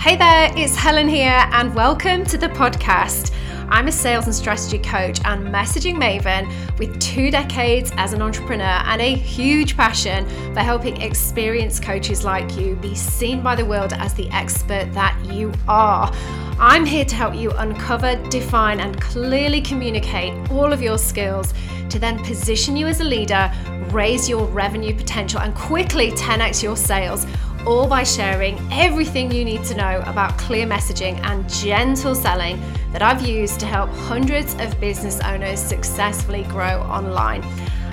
Hey there, it's Helen here and welcome to the podcast. I'm a sales and strategy coach and messaging maven with 2 decades as an entrepreneur and a huge passion for helping experienced coaches like you be seen by the world as the expert that you are. I'm here to help you uncover, define, and clearly communicate all of your skills to then position you as a leader, raise your revenue potential, and quickly 10x your sales, all by sharing everything you need to know about clear messaging and gentle selling that I've used to help hundreds of business owners successfully grow online.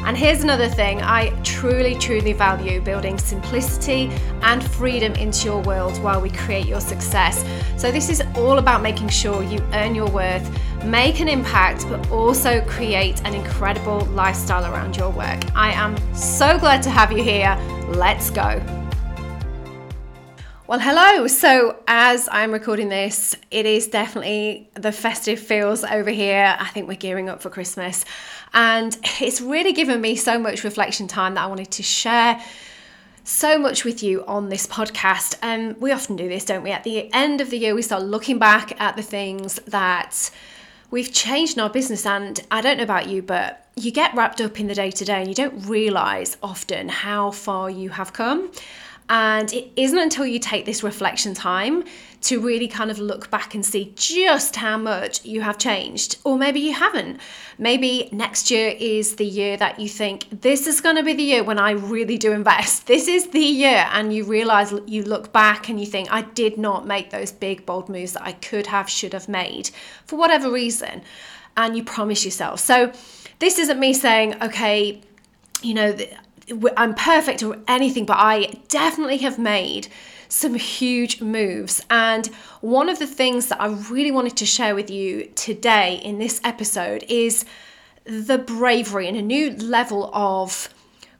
And here's another thing, I truly value building simplicity and freedom into your world while we create your success. So this is all about making sure you earn your worth, make an impact, but also create an incredible lifestyle around your work. I am so glad to have you here. Let's go. Well, hello. So as I'm recording this, it is definitely the festive feels over here. I think we're gearing up for Christmas, and it's really given me so much reflection time that I wanted to share so much with you on this podcast. And we often do this, don't we? At the end of the year, we start looking back at the things that we've changed in our business. And I don't know about you, but you get wrapped up in the day-to-day and you don't realize often how far you have come. And it isn't until you take this reflection time to really kind of look back and see just how much you have changed. Or maybe you haven't. Maybe next year is the year that you think, this is going to be the year when I really do invest. This is the year. And you realize, you look back and you think, I did not make those big, bold moves that I could have, should have made for whatever reason. And you promise yourself. So this isn't me saying, okay, you know, I'm perfect or anything, but I definitely have made some huge moves. And one of the things that I really wanted to share with you today in this episode is the bravery and a new level of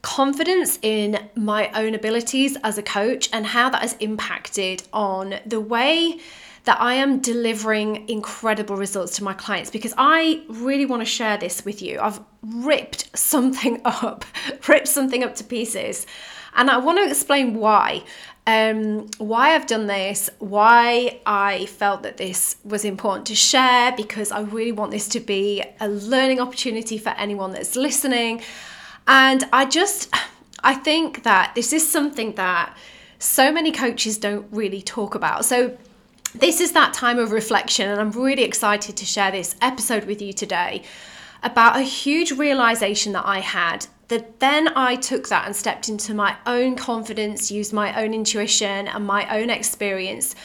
confidence in my own abilities as a coach and how that has impacted on the way that I am delivering incredible results to my clients, because I really want to share this with you. I've ripped something up to pieces, and I want to explain why I've done this, why I felt that this was important to share, because I really want this to be a learning opportunity for anyone that's listening. And I think that this is something that so many coaches don't really talk about. So this is that time of reflection, and I'm really excited to share this episode with you today about a huge realization that I had, that then I took that and stepped into my own confidence, used my own intuition and my own experience.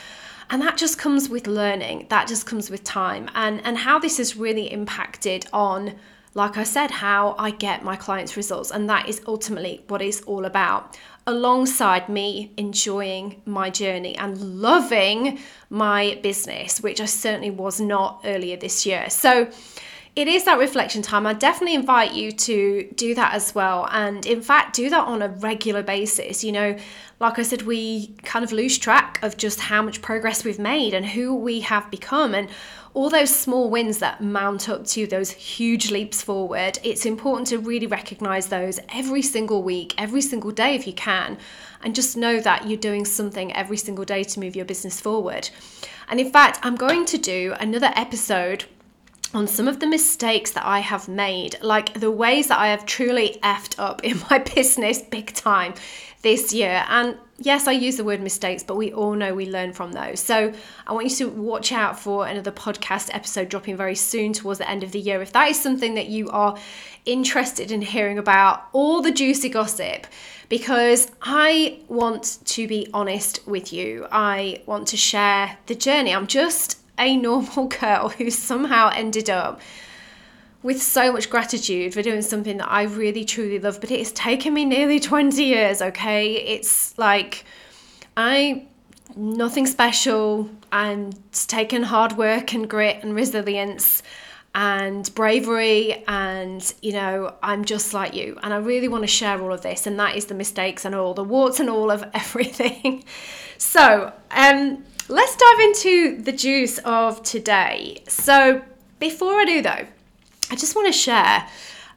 And that just comes with learning, that just comes with time, and how this has really impacted on, like I said, how I get my clients results. And that is ultimately what it's all about, alongside me enjoying my journey and loving my business, which I certainly was not earlier this year. So it is that reflection time. I definitely invite you to do that as well. And in fact, do that on a regular basis. You know, like I said, we kind of lose track of just how much progress we've made and who we have become. And all those small wins that mount up to those huge leaps forward, it's important to really recognize those every single week, every single day if you can, and just know that you're doing something every single day to move your business forward. And in fact, I'm going to do another episode on some of the mistakes that I have made, like the ways that I have truly effed up in my business big time this year. And yes, I use the word mistakes, but we all know we learn from those. So I want you to watch out for another podcast episode dropping very soon towards the end of the year. If that is something that you are interested in hearing about, all the juicy gossip, because I want to be honest with you. I want to share the journey. I'm just a normal girl who somehow ended up with so much gratitude for doing something that I really truly love, but it has taken me nearly 20 years, okay? It's like, nothing special. It's taken hard work and grit and resilience and bravery, and you know, I'm just like you, and I really want to share all of this, and that is the mistakes and all the warts and all of everything. So let's dive into the juice of today. So before I do though, I just want to share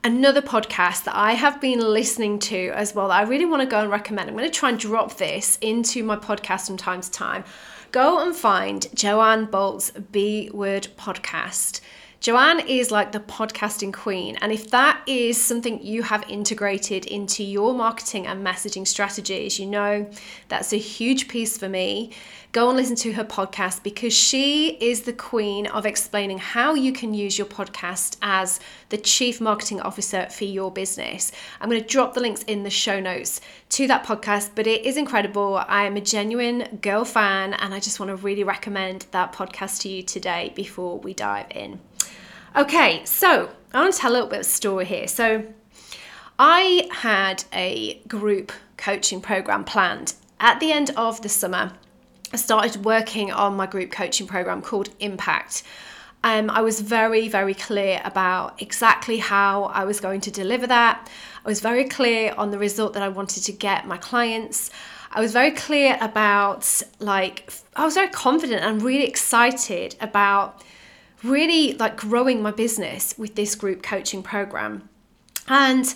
another podcast that I have been listening to as well that I really want to go and recommend. I'm going to try and drop this into my podcast from time to time. Go and find Joanne Bolt's B Word podcast. Joanne is like the podcasting queen, and if that is something you have integrated into your marketing and messaging strategies, you know that's a huge piece for me. Go and listen to her podcast, because she is the queen of explaining how you can use your podcast as the chief marketing officer for your business. I'm going to drop the links in the show notes to that podcast, but it is incredible. I am a genuine girl fan, and I just want to really recommend that podcast to you today before we dive in. Okay, so I want to tell a little bit of a story here. So I had a group coaching program planned at the end of the summer. I started working on my group coaching program called Impact. I was very, very clear about exactly how I was going to deliver that. I was very clear on the result that I wanted to get my clients. I was very clear about, like, I was very confident and really excited about really like growing my business with this group coaching program. And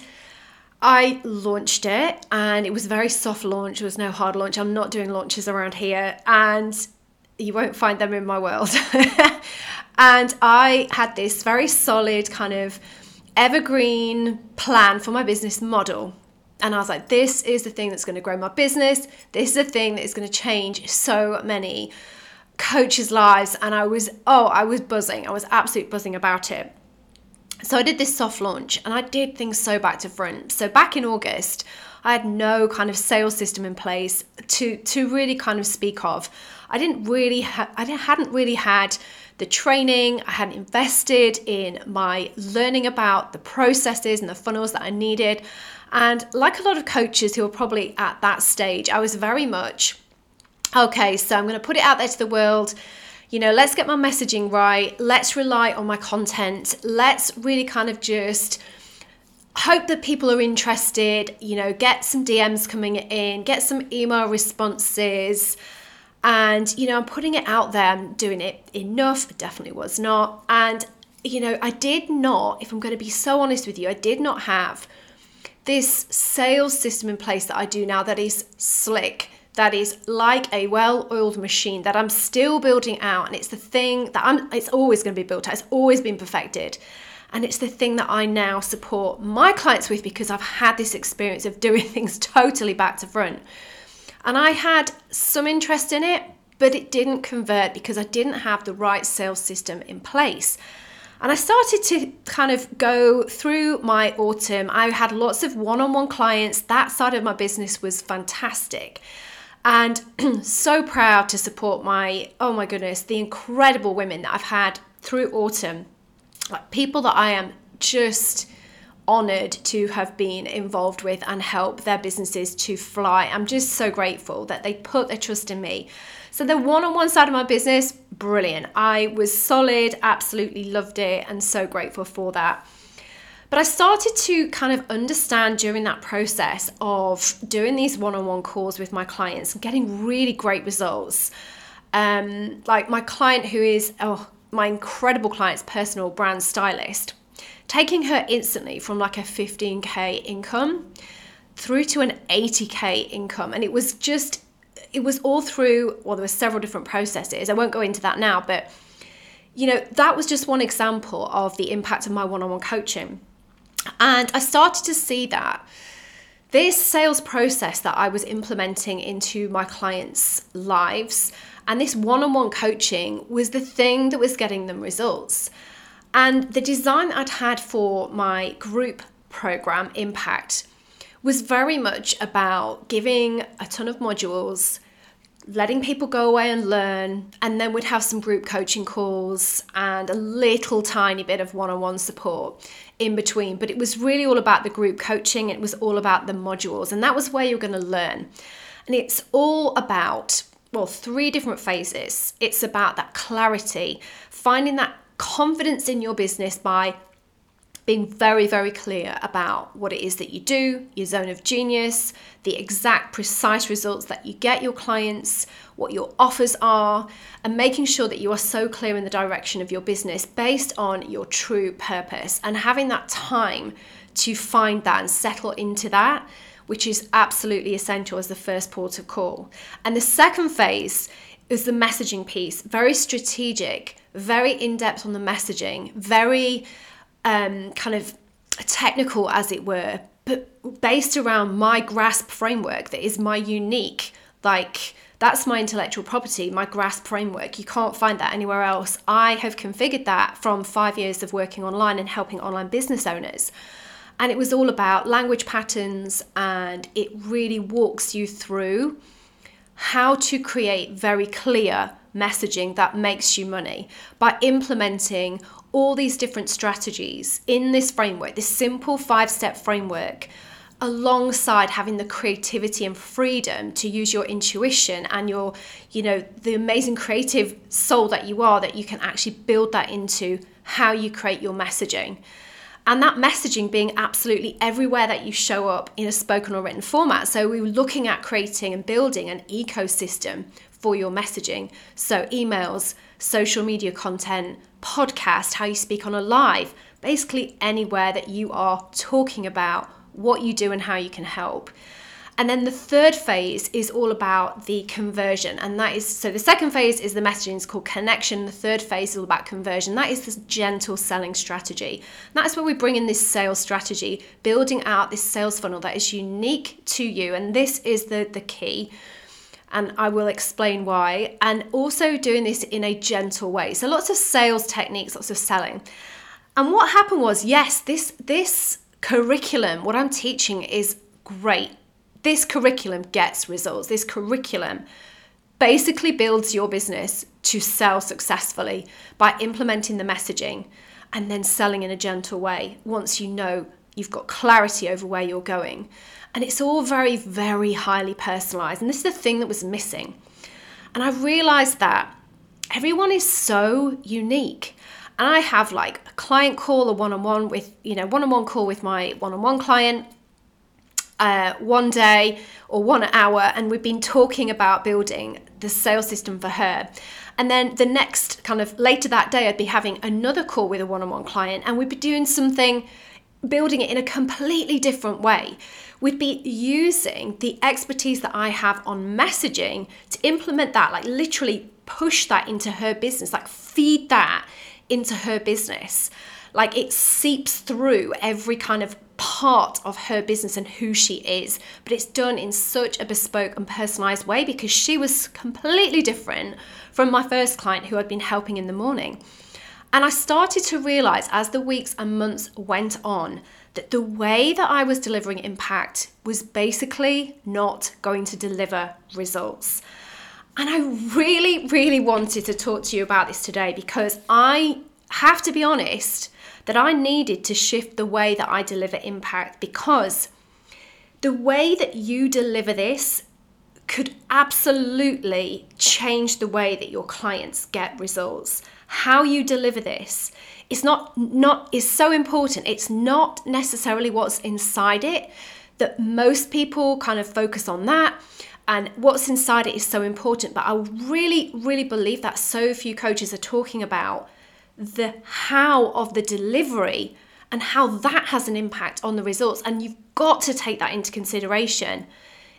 I launched it, and it was a very soft launch. There was no hard launch. I'm not doing launches around here, and you won't find them in my world. And I had this very solid kind of evergreen plan for my business model. And I was like, this is the thing that's going to grow my business. This is the thing that is going to change so many coaches' lives. And I was buzzing. I was absolutely buzzing about it. So I did this soft launch, and I did things so back to front. So back in August, I had no kind of sales system in place to really kind of speak of. I hadn't really had the training. I hadn't invested in my learning about the processes and the funnels that I needed. And like a lot of coaches who are probably at that stage, I was very much, okay, so I'm going to put it out there to the world. You know, let's get my messaging right. Let's rely on my content. Let's really kind of just hope that people are interested, you know, get some DMs coming in, get some email responses. And, you know, I'm putting it out there. I'm doing it enough. It definitely was not. And, you know, I did not, if I'm going to be so honest with you, I did not have this sales system in place that I do now that is slick, that is like a well-oiled machine that I'm still building out. And it's the thing that it's always going to be built out. It's always been perfected. And it's the thing that I now support my clients with, because I've had this experience of doing things totally back to front. And I had some interest in it, but it didn't convert because I didn't have the right sales system in place. And I started to kind of go through my autumn. I had lots of one-on-one clients. That side of my business was fantastic. And so proud to support the incredible women that I've had through autumn, like people that I am just honoured to have been involved with and help their businesses to fly. I'm just so grateful that they put their trust in me. So the one-on-one side of my business, brilliant. I was solid, absolutely loved it, and so grateful for that. But I started to kind of understand during that process of doing these one-on-one calls with my clients and getting really great results. Like my client who is, my incredible client's personal brand stylist, taking her instantly from like a 15K income through to an 80K income. And it was all through, well, there were several different processes. I won't go into that now, but you know, that was just one example of the impact of my one-on-one coaching. And I started to see that this sales process that I was implementing into my clients' lives and this one-on-one coaching was the thing that was getting them results. And the design I'd had for my group program, Impact, was very much about giving a ton of modules, letting people go away and learn, and then we'd have some group coaching calls and a little tiny bit of one-on-one support in between. But it was really all about the group coaching. It was all about the modules, and that was where you're going to learn. And it's all about, well, three different phases. It's about that clarity, finding that confidence in your business by being very, very clear about what it is that you do, your zone of genius, the exact precise results that you get your clients, what your offers are, and making sure that you are so clear in the direction of your business based on your true purpose, and having that time to find that and settle into that, which is absolutely essential as the first port of call. And the second phase is the messaging piece, very strategic, very in-depth on the messaging, very kind of technical as it were, but based around my GRASP framework that is my unique, like that's my intellectual property, my GRASP framework. You can't find that anywhere else. I have configured that from 5 years of working online and helping online business owners. And it was all about language patterns, and it really walks you through how to create very clear messaging that makes you money by implementing all these different strategies in this framework, this simple 5-step framework, alongside having the creativity and freedom to use your intuition and your, you know, the amazing creative soul that you are, that you can actually build that into how you create your messaging. And that messaging being absolutely everywhere that you show up in a spoken or written format. So we were looking at creating and building an ecosystem for your messaging. So emails, social media content, podcast, how you speak on a live, basically anywhere that you are talking about what you do and how you can help. And then the third phase is all about the conversion. And that is, so the second phase is the messaging, it's called connection. The third phase is all about conversion. That is this gentle selling strategy. And that's where we bring in this sales strategy, building out this sales funnel that is unique to you. And this is the key. And I will explain why. And also doing this in a gentle way. So lots of sales techniques, lots of selling. And what happened was, yes, this curriculum, what I'm teaching is great. This curriculum gets results. This curriculum basically builds your business to sell successfully by implementing the messaging and then selling in a gentle way once you know you've got clarity over where you're going. And it's all very, very highly personalized. And this is the thing that was missing. And I realized that everyone is so unique. And I have like a client call, a one-on-one with, you know, one-on-one call with my one-on-one client, one day or 1 hour, and we've been talking about building the sales system for her. And then the next kind of later that day, I'd be having another call with a one-on-one client, and we'd be doing something, building it in a completely different way. We'd be using the expertise that I have on messaging to implement that, like literally push that into her business, like feed that into her business. Like it seeps through every kind of part of her business and who she is, but it's done in such a bespoke and personalized way because she was completely different from my first client who I'd been helping in the morning. And I started to realize as the weeks and months went on that the way that I was delivering impact was basically not going to deliver results. And I really, really wanted to talk to you about this today because I have to be honest that I needed to shift the way that I deliver impact, because the way that you deliver this could absolutely change the way that your clients get results. How you deliver this is not is so important. It's not necessarily what's inside it, that most people kind of focus on that. And what's inside it is so important, but I really, really believe that so few coaches are talking about the how of the delivery and how that has an impact on the results. And you've got to take that into consideration.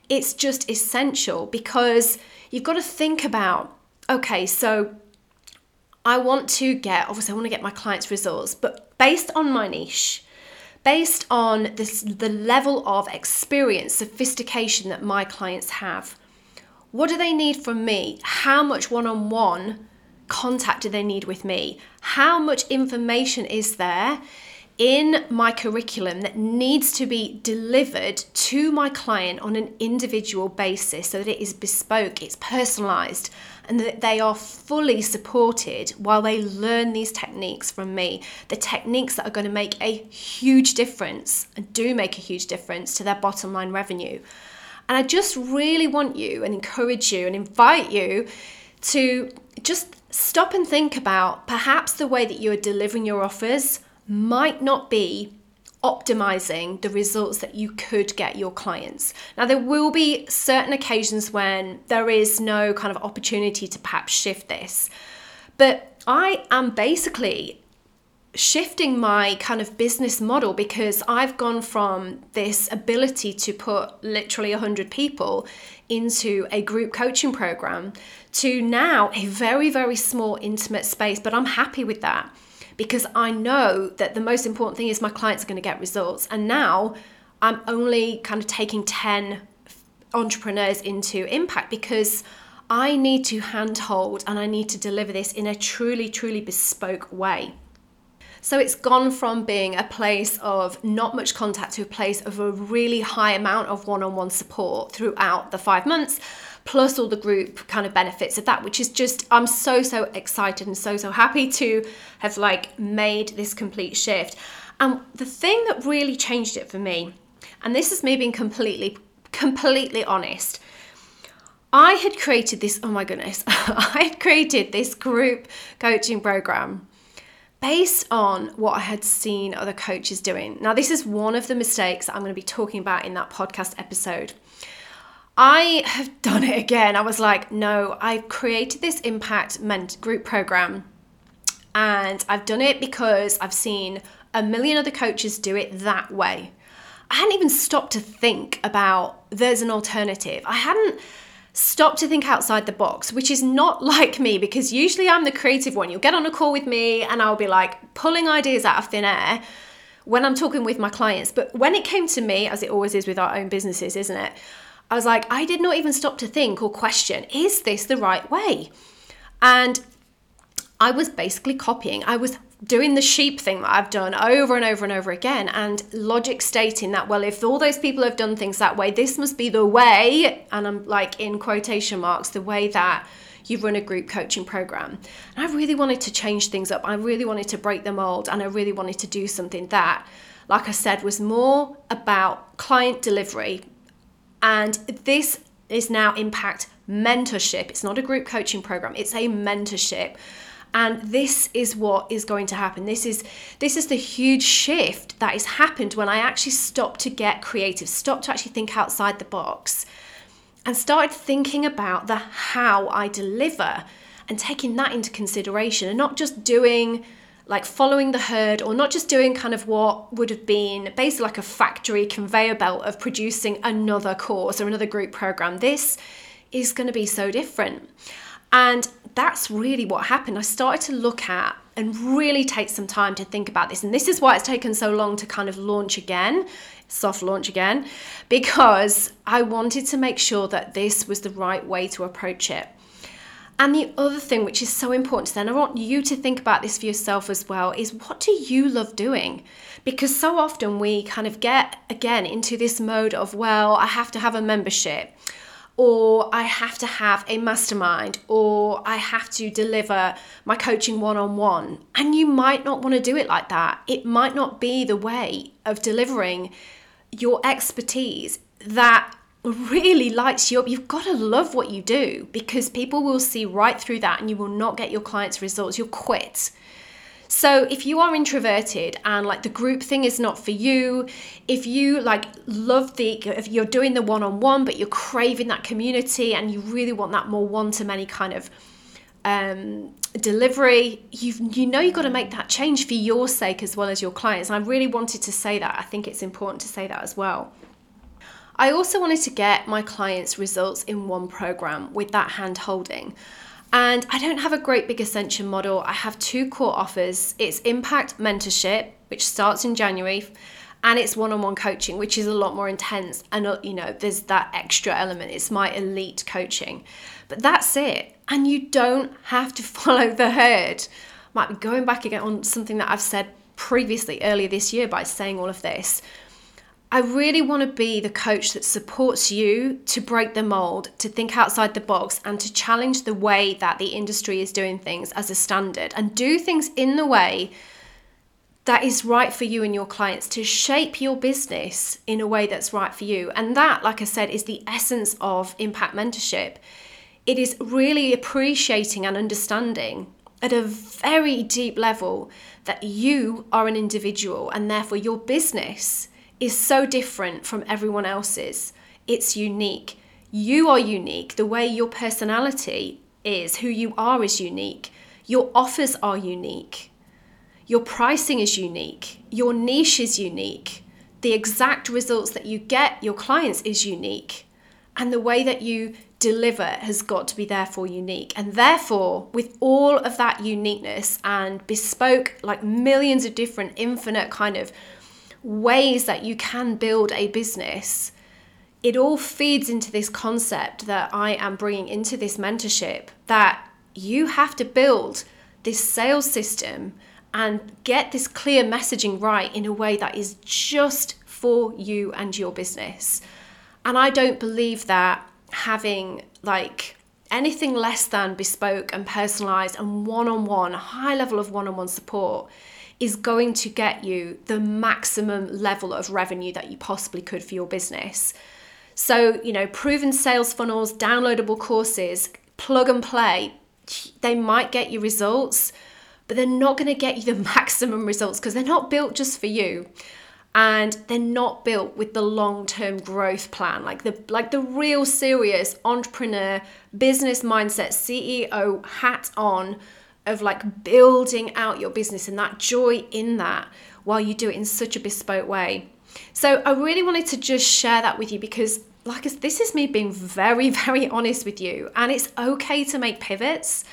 It's just essential, because you've got to think about, okay, so I want to get my clients results, but based on my niche, based on this, the level of experience, sophistication that my clients have, what do they need from me? How much one-on-one contact do they need with me? How much information is there in my curriculum that needs to be delivered to my client on an individual basis so that it is bespoke, it's personalized, and that they are fully supported while they learn these techniques from me, the techniques that are going to make a huge difference and do make a huge difference to their bottom line revenue. And I just really want you and encourage you and invite you to just stop and think about perhaps the way that you are delivering your offers might not be optimizing the results that you could get your clients. Now, there will be certain occasions when there is no kind of opportunity to perhaps shift this, but I am basically shifting my kind of business model, because I've gone from this ability to put literally 100 people into a group coaching program to now a very, very small, intimate space. But I'm happy with that because I know that the most important thing is my clients are going to get results. And now I'm only kind of taking 10 entrepreneurs into impact because I need to handhold and I need to deliver this in a truly, truly bespoke way. So it's gone from being a place of not much contact to a place of a really high amount of one-on-one support throughout the 5 months, plus all the group kind of benefits of that, which is just, I'm so excited and so happy to have like made this complete shift. And the thing that really changed it for me, and this is me being completely honest, I had created this, oh my goodness, I had created this group coaching program based on what I had seen other coaches doing. Now, this is one of the mistakes that I'm going to be talking about in that podcast episode. I have done it again. I was like, no, I've created this impact group program and I've done it because I've seen a million other coaches do it that way. I hadn't even stopped to think about there's an alternative. I hadn't stop to think outside the box, which is not like me, because usually I'm the creative one. You'll get on a call with me and I'll be like pulling ideas out of thin air when I'm talking with my clients. But when it came to me, as it always is with our own businesses, isn't it? I was like, I did not even stop to think or question, is this the right way? And I was basically copying. I was doing the sheep thing that I've done over and over and over again, and logic stating that, well, if all those people have done things that way, this must be the way, and I'm like in quotation marks, the way that you run a group coaching program. And I really wanted to change things up. I really wanted to break the mold, and I really wanted to do something that, like I said, was more about client delivery. And this is now impact mentorship. It's not a group coaching program, it's a mentorship. And this is what is going to happen. This is the huge shift that has happened when I actually stopped to get creative, stopped to actually think outside the box and started thinking about the how I deliver and taking that into consideration, and not just doing like following the herd, or not just doing kind of what would have been basically like a factory conveyor belt of producing another course or another group program. This is going to be so different. And that's really what happened. I started to look at and really take some time to think about this. And this is why it's taken so long to kind of launch again, soft launch again, because I wanted to make sure that this was the right way to approach it. And the other thing, which is so important, then I want you to think about this for yourself as well, is what do you love doing? Because so often we kind of get, again, into this mode of, well, I have to have a membership, or I have to have a mastermind, or I have to deliver my coaching one-on-one. And you might not want to do it like that. It might not be the way of delivering your expertise that really lights you up. You've got to love what you do, because people will see right through that and you will not get your clients' results. You'll quit. So if you are introverted and like the group thing is not for you, if you like love if you're doing the one-on-one but you're craving that community and you really want that more one-to-many kind of delivery, you've got to make that change for your sake as well as your clients. And I really wanted to say that. I think it's important to say that as well. I also wanted to get my clients results in one program with that hand-holding. And I don't have a great big ascension model. I have 2 core offers. It's impact mentorship, which starts in January, and it's one-on-one coaching, which is a lot more intense. And, you know, there's that extra element. It's my elite coaching, but that's it. And you don't have to follow the herd. Might be going back again on something that I've said previously earlier this year by saying all of this. I really want to be the coach that supports you to break the mold, to think outside the box, and to challenge the way that the industry is doing things as a standard, and do things in the way that is right for you and your clients, to shape your business in a way that's right for you. And that, like I said, is the essence of impact mentorship. It is really appreciating and understanding at a very deep level that you are an individual, and therefore your business is so different from everyone else's. It's unique. You are unique. The way your personality is, who you are is unique. Your offers are unique. Your pricing is unique. Your niche is unique. The exact results that you get your clients is unique. And the way that you deliver has got to be therefore unique. And therefore, with all of that uniqueness and bespoke, like millions of different infinite kind of ways that you can build a business, it all feeds into this concept that I am bringing into this mentorship, that you have to build this sales system and get this clear messaging right in a way that is just for you and your business. And I don't believe that having like anything less than bespoke and personalized and one-on-one, high level of one-on-one support is going to get you the maximum level of revenue that you possibly could for your business. So, you know, proven sales funnels, downloadable courses, plug and play, they might get you results, but they're not going to get you the maximum results because they're not built just for you. And they're not built with the long-term growth plan, like the real serious entrepreneur, business mindset, CEO hat on of like building out your business and that joy in that while you do it in such a bespoke way. So I really wanted to just share that with you because like this is me being very, very honest with you, and it's okay to make pivots.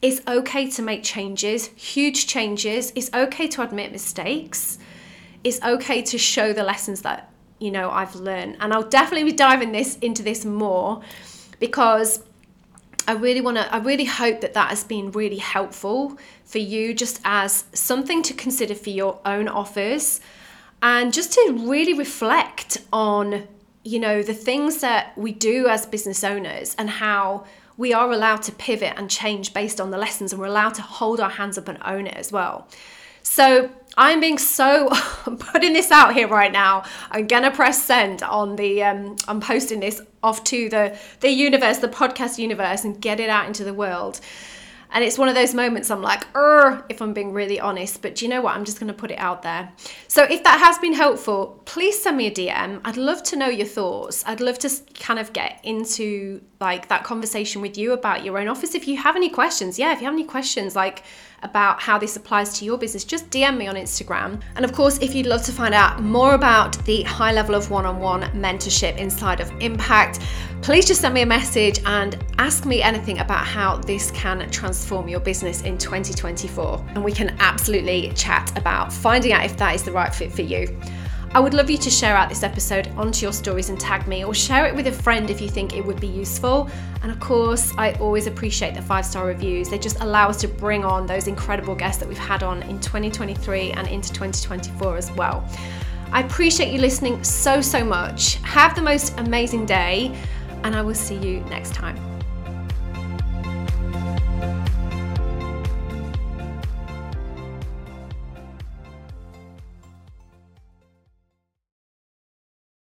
It's okay to make changes, huge changes. It's okay to admit mistakes. It's okay to show the lessons that, you know, I've learned. And I'll definitely be diving into this more because I really hope that has been really helpful for you, just as something to consider for your own offers and just to really reflect on, you know, the things that we do as business owners and how we are allowed to pivot and change based on the lessons, and we're allowed to hold our hands up and own it as well. So I'm being so putting this out here right now. I'm gonna press send on the I'm posting this off to the universe, the podcast universe, and get it out into the world. And it's one of those moments I'm like, if I'm being really honest, but do you know what? I'm just gonna put it out there. So if that has been helpful, please send me a DM. I'd love to know your thoughts. I'd love to kind of get into like that conversation with you about your own office. If you have any questions, like about how this applies to your business, just DM me on Instagram. And of course, if you'd love to find out more about the high level of one-on-one mentorship inside of Impact, please just send me a message and ask me anything about how this can transform your business in 2024. And we can absolutely chat about finding out if that is the right fit for you. I would love you to share out this episode onto your stories and tag me, or share it with a friend if you think it would be useful. And of course, I always appreciate the 5-star reviews. They just allow us to bring on those incredible guests that we've had on in 2023 and into 2024 as well. I appreciate you listening so much. Have the most amazing day, and I will see you next time.